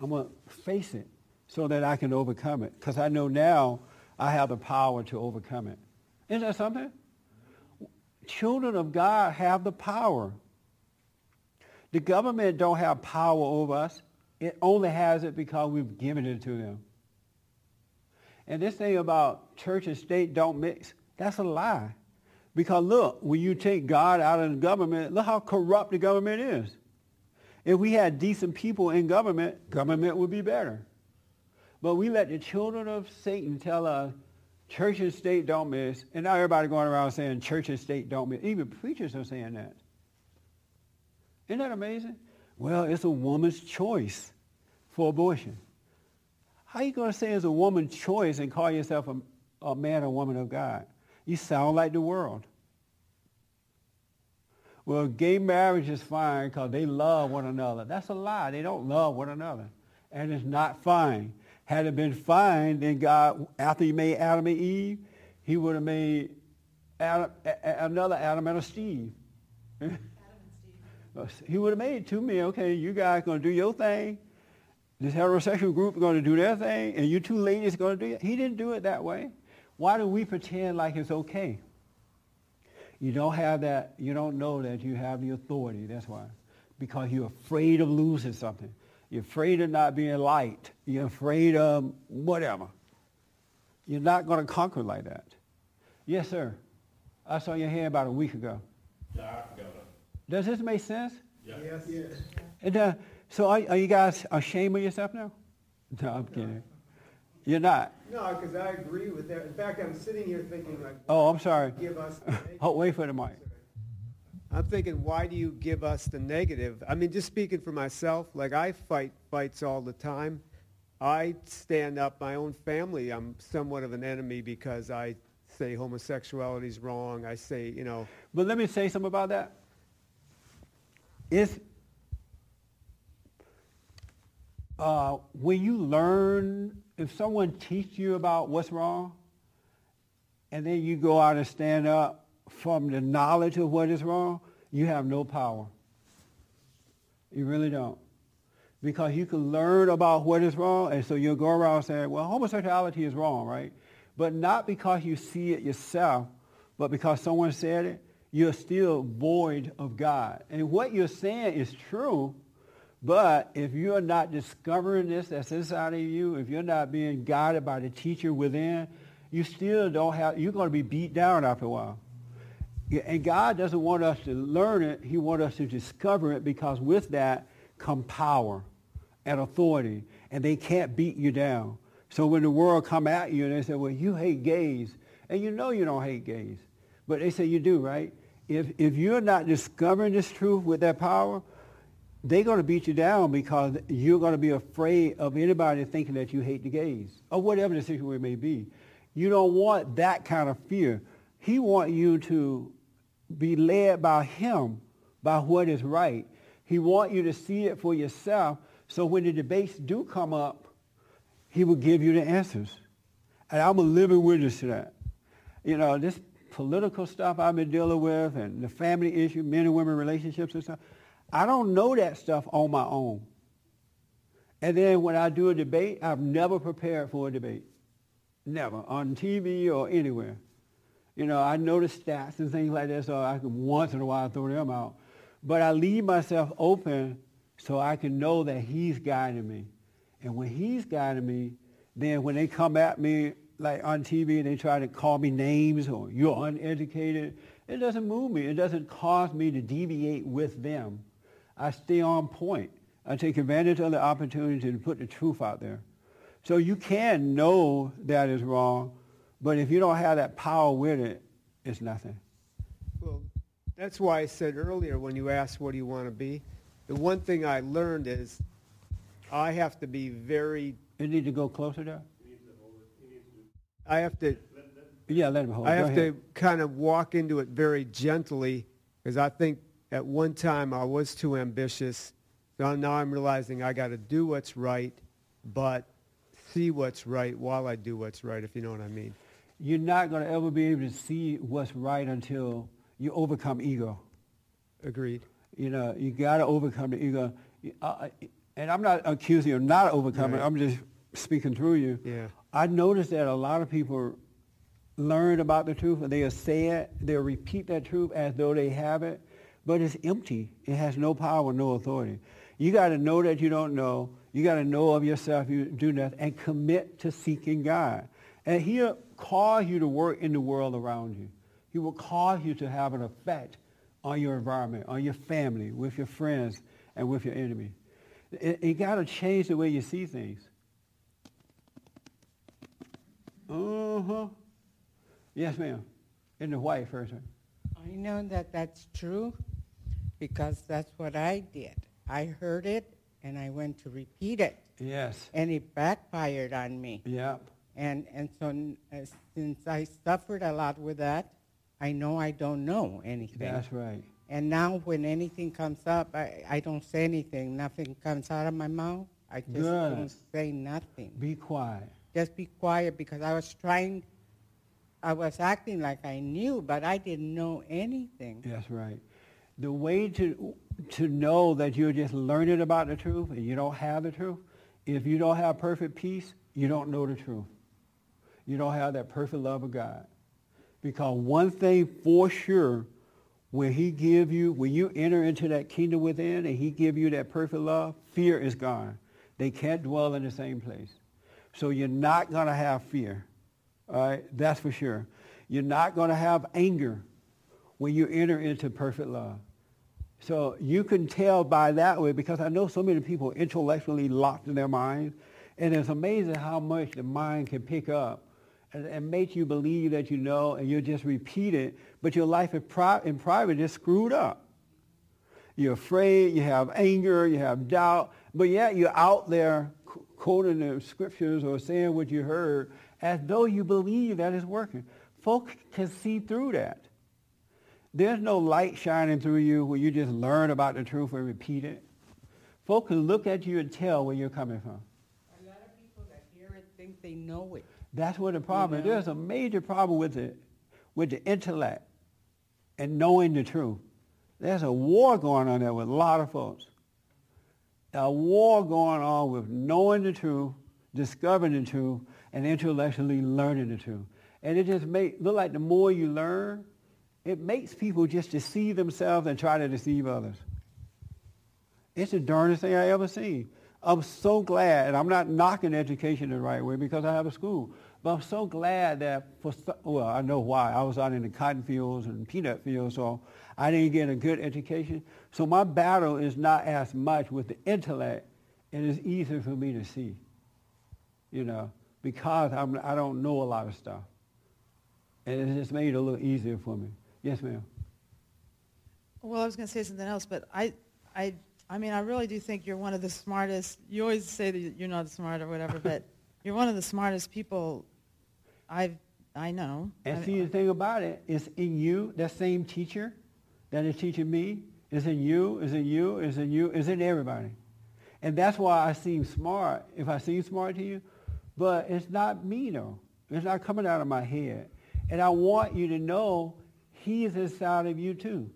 I'm going to face it so that I can overcome it because I know now I have the power to overcome it. Isn't that something? Children of God have the power. The government don't have power over us. It only has it because we've given it to them. And this thing about church and state don't mix, that's a lie. Because look, when you take God out of the government, look how corrupt the government is. If we had decent people in government would be better. But we let the children of Satan tell us church and state don't mix. And now everybody going around saying church and state don't mix. Even preachers are saying that. Isn't that amazing? Well, it's a woman's choice for abortion. How are you going to say it's a woman's choice and call yourself a man or woman of God? You sound like the world. Well, gay marriage is fine because they love one another. That's a lie. They don't love one another. And it's not fine. Had it been fine, then God, after He made Adam and Eve, He would have made another Adam and a Steve. Adam and Steve. He would have made two men. Okay, you guys going to do your thing. This heterosexual group is going to do their thing, and you two ladies are going to do it. He didn't do it that way. Why do we pretend like it's okay? You don't have that. You don't know that you have the authority. That's why. Because you're afraid of losing something. You're afraid of not being liked. You're afraid of whatever. You're not going to conquer like that. Yes, sir. I saw your hand about a week ago. Yeah, I forgot. Does this make sense? Yeah. Yes. And, so are you guys ashamed of yourself now? No, I'm kidding. You're not? No, because I agree with that. In fact, I'm sitting here thinking like... Oh, I'm sorry. Give us... Oh, wait for the mic. I'm thinking, why do you give us the negative? I mean, just speaking for myself, like I fight fights all the time. I stand up my own family. I'm somewhat of an enemy because I say homosexuality is wrong. I say, you know. But let me say something about that. It's when you learn, if someone teaches you about what's wrong, and then you go out and stand up from the knowledge of what is wrong, you have no power. You really don't. Because you can learn about what is wrong, and so you'll go around saying, well, homosexuality is wrong, right? But not because you see it yourself, but because someone said it, you're still void of God. And what you're saying is true, but if you're not discovering this that's inside of you, if you're not being guided by the teacher within, you still don't have, you're going to be beat down after a while. And God doesn't want us to learn it. He wants us to discover it, because with that come power and authority, and they can't beat you down. So when the world come at you and they say, well, you hate gays, and you know you don't hate gays, but they say you do, right? If you're not discovering this truth with that power, they're going to beat you down, because you're going to be afraid of anybody thinking that you hate the gays, or whatever the situation may be. You don't want that kind of fear. He wants you to be led by him, by what is right. He wants you to see it for yourself, so when the debates do come up, he will give you the answers. And I'm a living witness to that. You know, this political stuff I've been dealing with, and the family issue, men and women relationships and stuff, I don't know that stuff on my own. And then when I do a debate, I've never prepared for a debate. Never, on TV or anywhere. You know, I know the stats and things like that, so I can once in a while throw them out. But I leave myself open so I can know that he's guiding me. And when he's guiding me, then when they come at me, like on TV, and they try to call me names or you're uneducated, it doesn't move me. It doesn't cause me to deviate with them. I stay on point. I take advantage of the opportunity to put the truth out there. So you can know that is wrong, but if you don't have that power with it, it's nothing. Well, that's why I said earlier when you asked what do you want to be, the one thing I learned is I have to be very... You need to go closer there? I have to... Yeah, let him hold. I have to kind of walk into it very gently, because I think at one time I was too ambitious. So now I'm realizing I got to do what's right, but see what's right while I do what's right, if you know what I mean. You're not going to ever be able to see what's right until you overcome ego. Agreed. You know, you got to overcome the ego. And I'm not accusing you of not overcoming. Right. I'm just speaking through you. Yeah. I noticed that a lot of people learn about the truth, and they'll say it, they'll repeat that truth as though they have it, but it's empty. It has no power, no authority. You got to know that you don't know. You got to know of yourself you do nothing, and commit to seeking God. And he'll cause you to work in the world around you. He will cause you to have an effect on your environment, on your family, with your friends, and with your enemy. You got to change the way you see things. Uh-huh. Yes, ma'am. In the white person. I know that that's true because that's what I did. I heard it, and I went to repeat it. Yes. And it backfired on me. Yep. And so since I suffered a lot with that, I know I don't know anything. That's right. And now when anything comes up, I don't say anything. Nothing comes out of my mouth. I just don't say nothing. Be quiet. Just be quiet, because I was acting like I knew, but I didn't know anything. That's right. The way to know that you're just learning about the truth and you don't have the truth, if you don't have perfect peace, you don't know the truth. You don't have that perfect love of God. Because one thing for sure, when you enter into that kingdom within and he give you that perfect love, fear is gone. They can't dwell in the same place. So you're not going to have fear. All right? That's for sure. You're not going to have anger when you enter into perfect love. So you can tell by that way, because I know so many people intellectually locked in their minds, and it's amazing how much the mind can pick up and make you believe that you know, and you'll just repeat it, but your life in private is screwed up. You're afraid, you have anger, you have doubt, but yet you're out there quoting the scriptures or saying what you heard as though you believe that it's working. Folks can see through that. There's no light shining through you where you just learn about the truth and repeat it. Folks can look at you and tell where you're coming from. A lot of people that hear it think they know it. That's what the problem is. There's a major problem with the intellect and knowing the truth. There's a war going on there with a lot of folks. A war going on with knowing the truth, discovering the truth, and intellectually learning the truth. And it just may look like the more you learn, it makes people just deceive themselves and try to deceive others. It's the darndest thing I ever seen. I'm so glad, and I'm not knocking education the right way because I have a school, but I'm so glad that, well, I know why. I was out in the cotton fields and peanut fields, so I didn't get a good education. So my battle is not as much with the intellect, and it's easier for me to see, you know, because I don't know a lot of stuff. And it just made it a little easier for me. Yes, ma'am. Well, I was going to say something else, but I mean, I really do think you're one of the smartest. You always say that you're not smart or whatever, but you're one of the smartest people I know. And see, the thing about it, it's in you, that same teacher that is teaching me, is in you, is in you, is in you, is in everybody. And that's why I seem smart, if I seem smart to you, but it's not me, though. It's not coming out of my head. And I want you to know he's inside of you, too.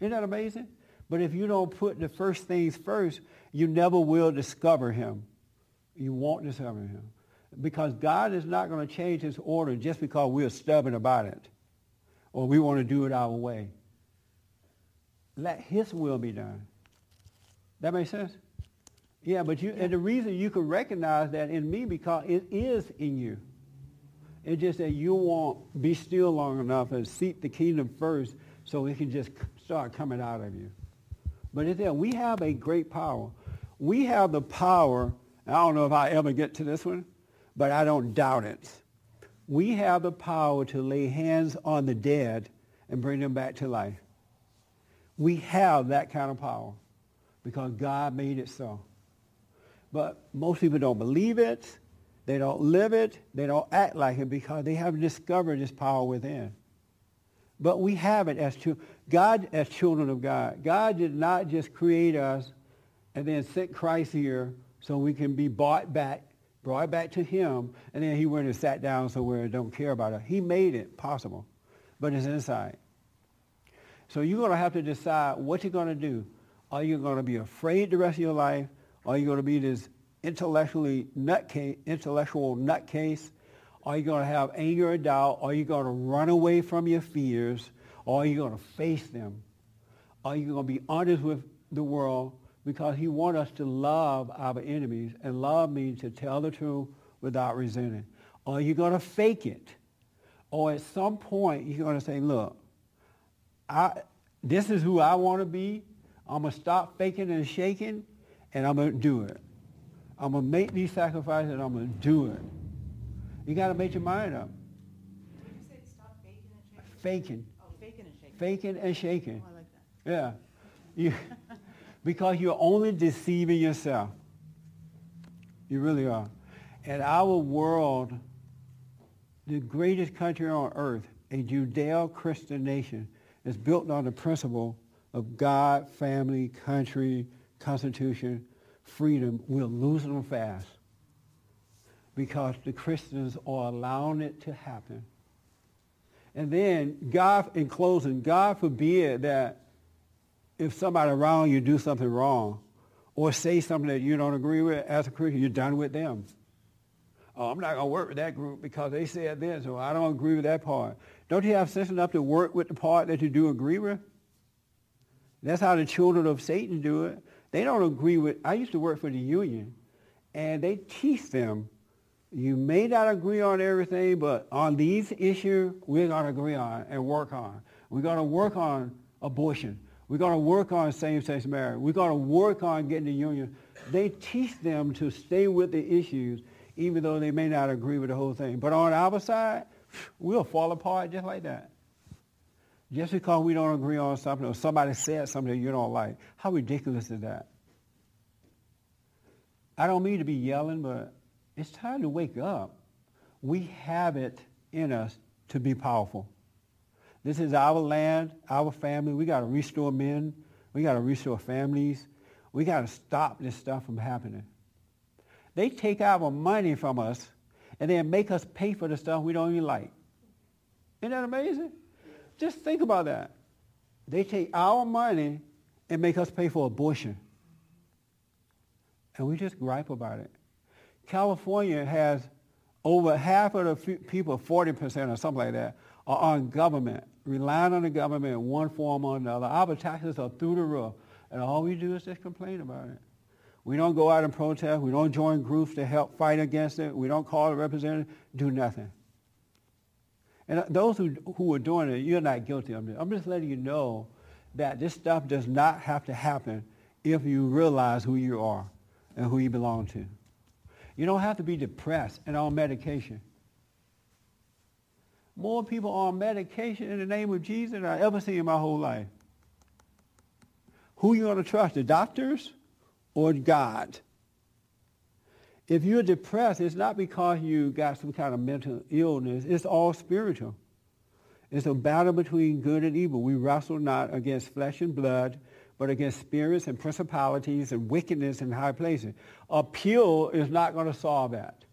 Isn't that amazing? But if you don't put the first things first, you never will discover him. You won't discover him. Because God is not going to change his order just because we're stubborn about it or we want to do it our way. Let his will be done. That makes sense? Yeah, but you, and the reason you can recognize that in me because it is in you. It's just that you won't be still long enough and seek the kingdom first so it can just start coming out of you. But it's that we have a great power. We have the power, and I don't know if I ever get to this one, but I don't doubt it. We have the power to lay hands on the dead and bring them back to life. We have that kind of power because God made it so. But most people don't believe it. They don't live it. They don't act like it because they haven't discovered this power within. But we have it as God, as children of God. God did not just create us and then send Christ here so we can be brought back to him, and then he went and sat down somewhere and don't care about it. He made it possible, but it's inside. So you're going to have to decide what you're going to do. Are you going to be afraid the rest of your life? Are you going to be this intellectual nutcase? Are you going to have anger or doubt? Are you going to run away from your fears? Or are you going to face them? Are you going to be honest with the world? Because he wants us to love our enemies, and love means to tell the truth without resenting. Are you going to fake it? Or at some point, you're going to say, look, this is who I want to be. I'm going to stop faking and shaking, and I'm going to do it. I'm going to make these sacrifices, and I'm going to do it. You got to make your mind up. Did you say stop faking and shaking? Faking. Oh, faking and shaking. Faking and shaking. Oh, I like that. Yeah. Because you're only deceiving yourself. You really are. And our world, the greatest country on earth, a Judeo-Christian nation, is built on the principle of God, family, country, constitution, freedom. We're losing them fast because the Christians are allowing it to happen. And then, God, in closing, God forbid that if somebody around you do something wrong or say something that you don't agree with, as a Christian, you're done with them. Oh, I'm not going to work with that group because they said this, or I don't agree with that part. Don't you have sense enough to work with the part that you do agree with? That's how the children of Satan do it. They don't agree with, I used to work for the union, and they teach them, you may not agree on everything, but on these issues, we're going to agree on and work on. We're going to work on abortion. We're going to work on same-sex marriage. We're going to work on getting the union. They teach them to stay with the issues, even though they may not agree with the whole thing. But on our side, we'll fall apart just like that. Just because we don't agree on something or somebody said something you don't like, how ridiculous is that? I don't mean to be yelling, but it's time to wake up. We have it in us to be powerful. This is our land, our family. We got to restore men. We got to restore families. We got to stop this stuff from happening. They take our money from us and then make us pay for the stuff we don't even like. Isn't that amazing? Just think about that. They take our money and make us pay for abortion. And we just gripe about it. California has over half of the people, 40% or something like that, are on government, relying on the government in one form or another. Our taxes are through the roof. And all we do is just complain about it. We don't go out and protest. We don't join groups to help fight against it. We don't call a representative. Do nothing. And those who are doing it, you're not guilty of it. I'm just letting you know that this stuff does not have to happen if you realize who you are and who you belong to. You don't have to be depressed and on medication. More people are on medication in the name of Jesus than I ever seen in my whole life. Who you going to trust, the doctors or God? If you're depressed, it's not because you got some kind of mental illness. It's all spiritual. It's a battle between good and evil. We wrestle not against flesh and blood, but against spirits and principalities and wickedness in high places. A pill is not going to solve that.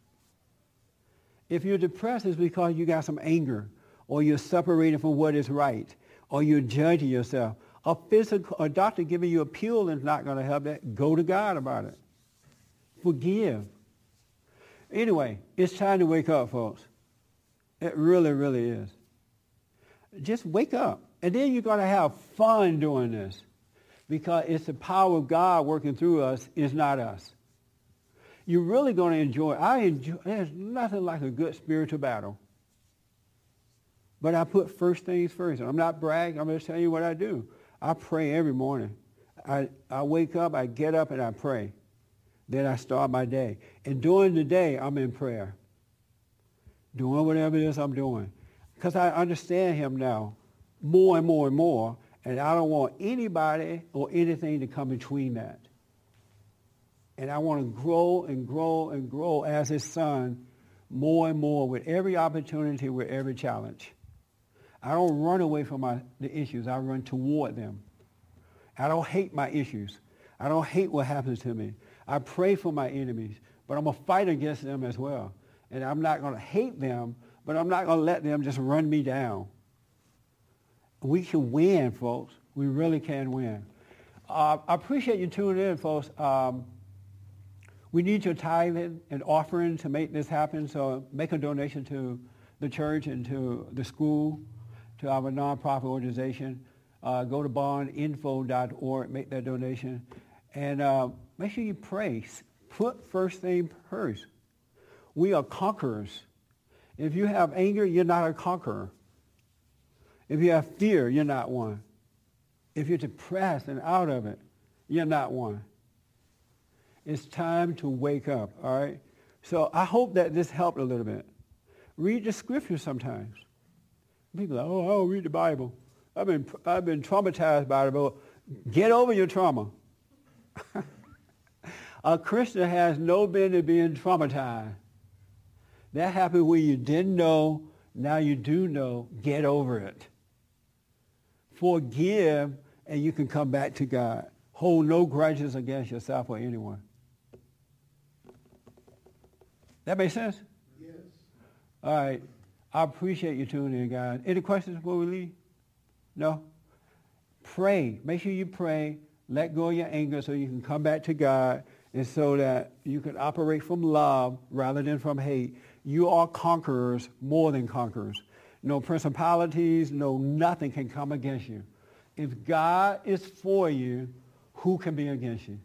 If you're depressed, it's because you got some anger, or you're separated from what is right, or you're judging yourself. A doctor giving you a pill is not going to help that. Go to God about it. Forgive. Anyway, it's time to wake up, folks. It really, really is. Just wake up. And then you're going to have fun doing this, because it's the power of God working through us. It's not us. You're really going to enjoy it. There's nothing like a good spiritual battle. But I put first things first. I'm not bragging. I'm just telling you what I do. I pray every morning. I wake up, I get up, and I pray. Then I start my day. And during the day, I'm in prayer, doing whatever it is I'm doing. Because I understand him now more and more and more, and I don't want anybody or anything to come between that. And I want to grow and grow and grow as his son more and more with every opportunity, with every challenge. I don't run away from the issues. I run toward them. I don't hate my issues. I don't hate what happens to me. I pray for my enemies, but I'm going to fight against them as well. And I'm not going to hate them, but I'm not going to let them just run me down. We can win, folks. We really can win. I appreciate you tuning in, folks. We need your tithing and offering to make this happen, so make a donation to the church and to the school, to our nonprofit organization. Go to bondinfo.org, make that donation. And make sure you pray. Put first thing first. We are conquerors. If you have anger, you're not a conqueror. If you have fear, you're not one. If you're depressed and out of it, you're not one. It's time to wake up, all right? So I hope that this helped a little bit. Read the scriptures sometimes. People are like, oh, I don't read the Bible. I've been traumatized by the Bible. Get over your trauma. A Christian has no business being traumatized. That happened when you didn't know. Now you do know. Get over it. Forgive, and you can come back to God. Hold no grudges against yourself or anyone. That makes sense? Yes. All right. I appreciate you tuning in, guys. Any questions before we leave? No? Pray. Make sure you pray. Let go of your anger so you can come back to God, and so that you can operate from love rather than from hate. You are conquerors, more than conquerors. No principalities, no nothing can come against you. If God is for you, who can be against you?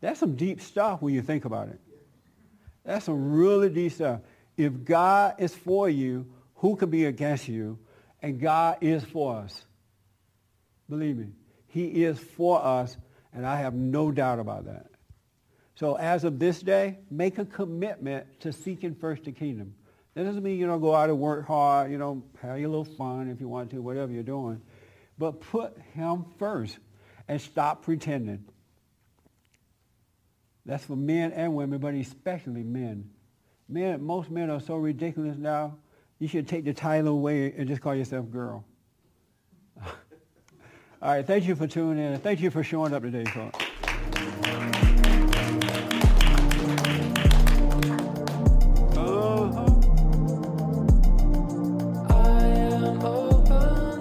That's some deep stuff when you think about it. That's some really deep stuff. If God is for you, who can be against you? And God is for us. Believe me. He is for us, and I have no doubt about that. So as of this day, make a commitment to seeking first the kingdom. That doesn't mean you don't go out and work hard, have your little fun if you want to, whatever you're doing. but put him first and stop pretending. That's for men and women, but especially men. Men, most men are so ridiculous now, you should take the title away and just call yourself girl. All right, thank you for tuning in. Thank you for showing up today, folks.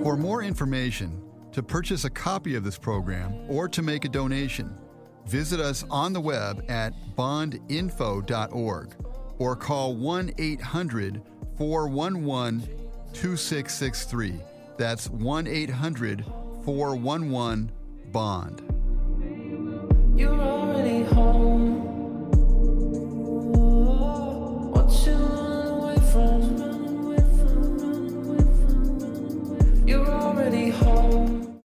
For more information, to purchase a copy of this program, or to make a donation, visit us on the web at bondinfo.org or call 1-800-411-2663. That's 1-800-411-BOND. You're already home.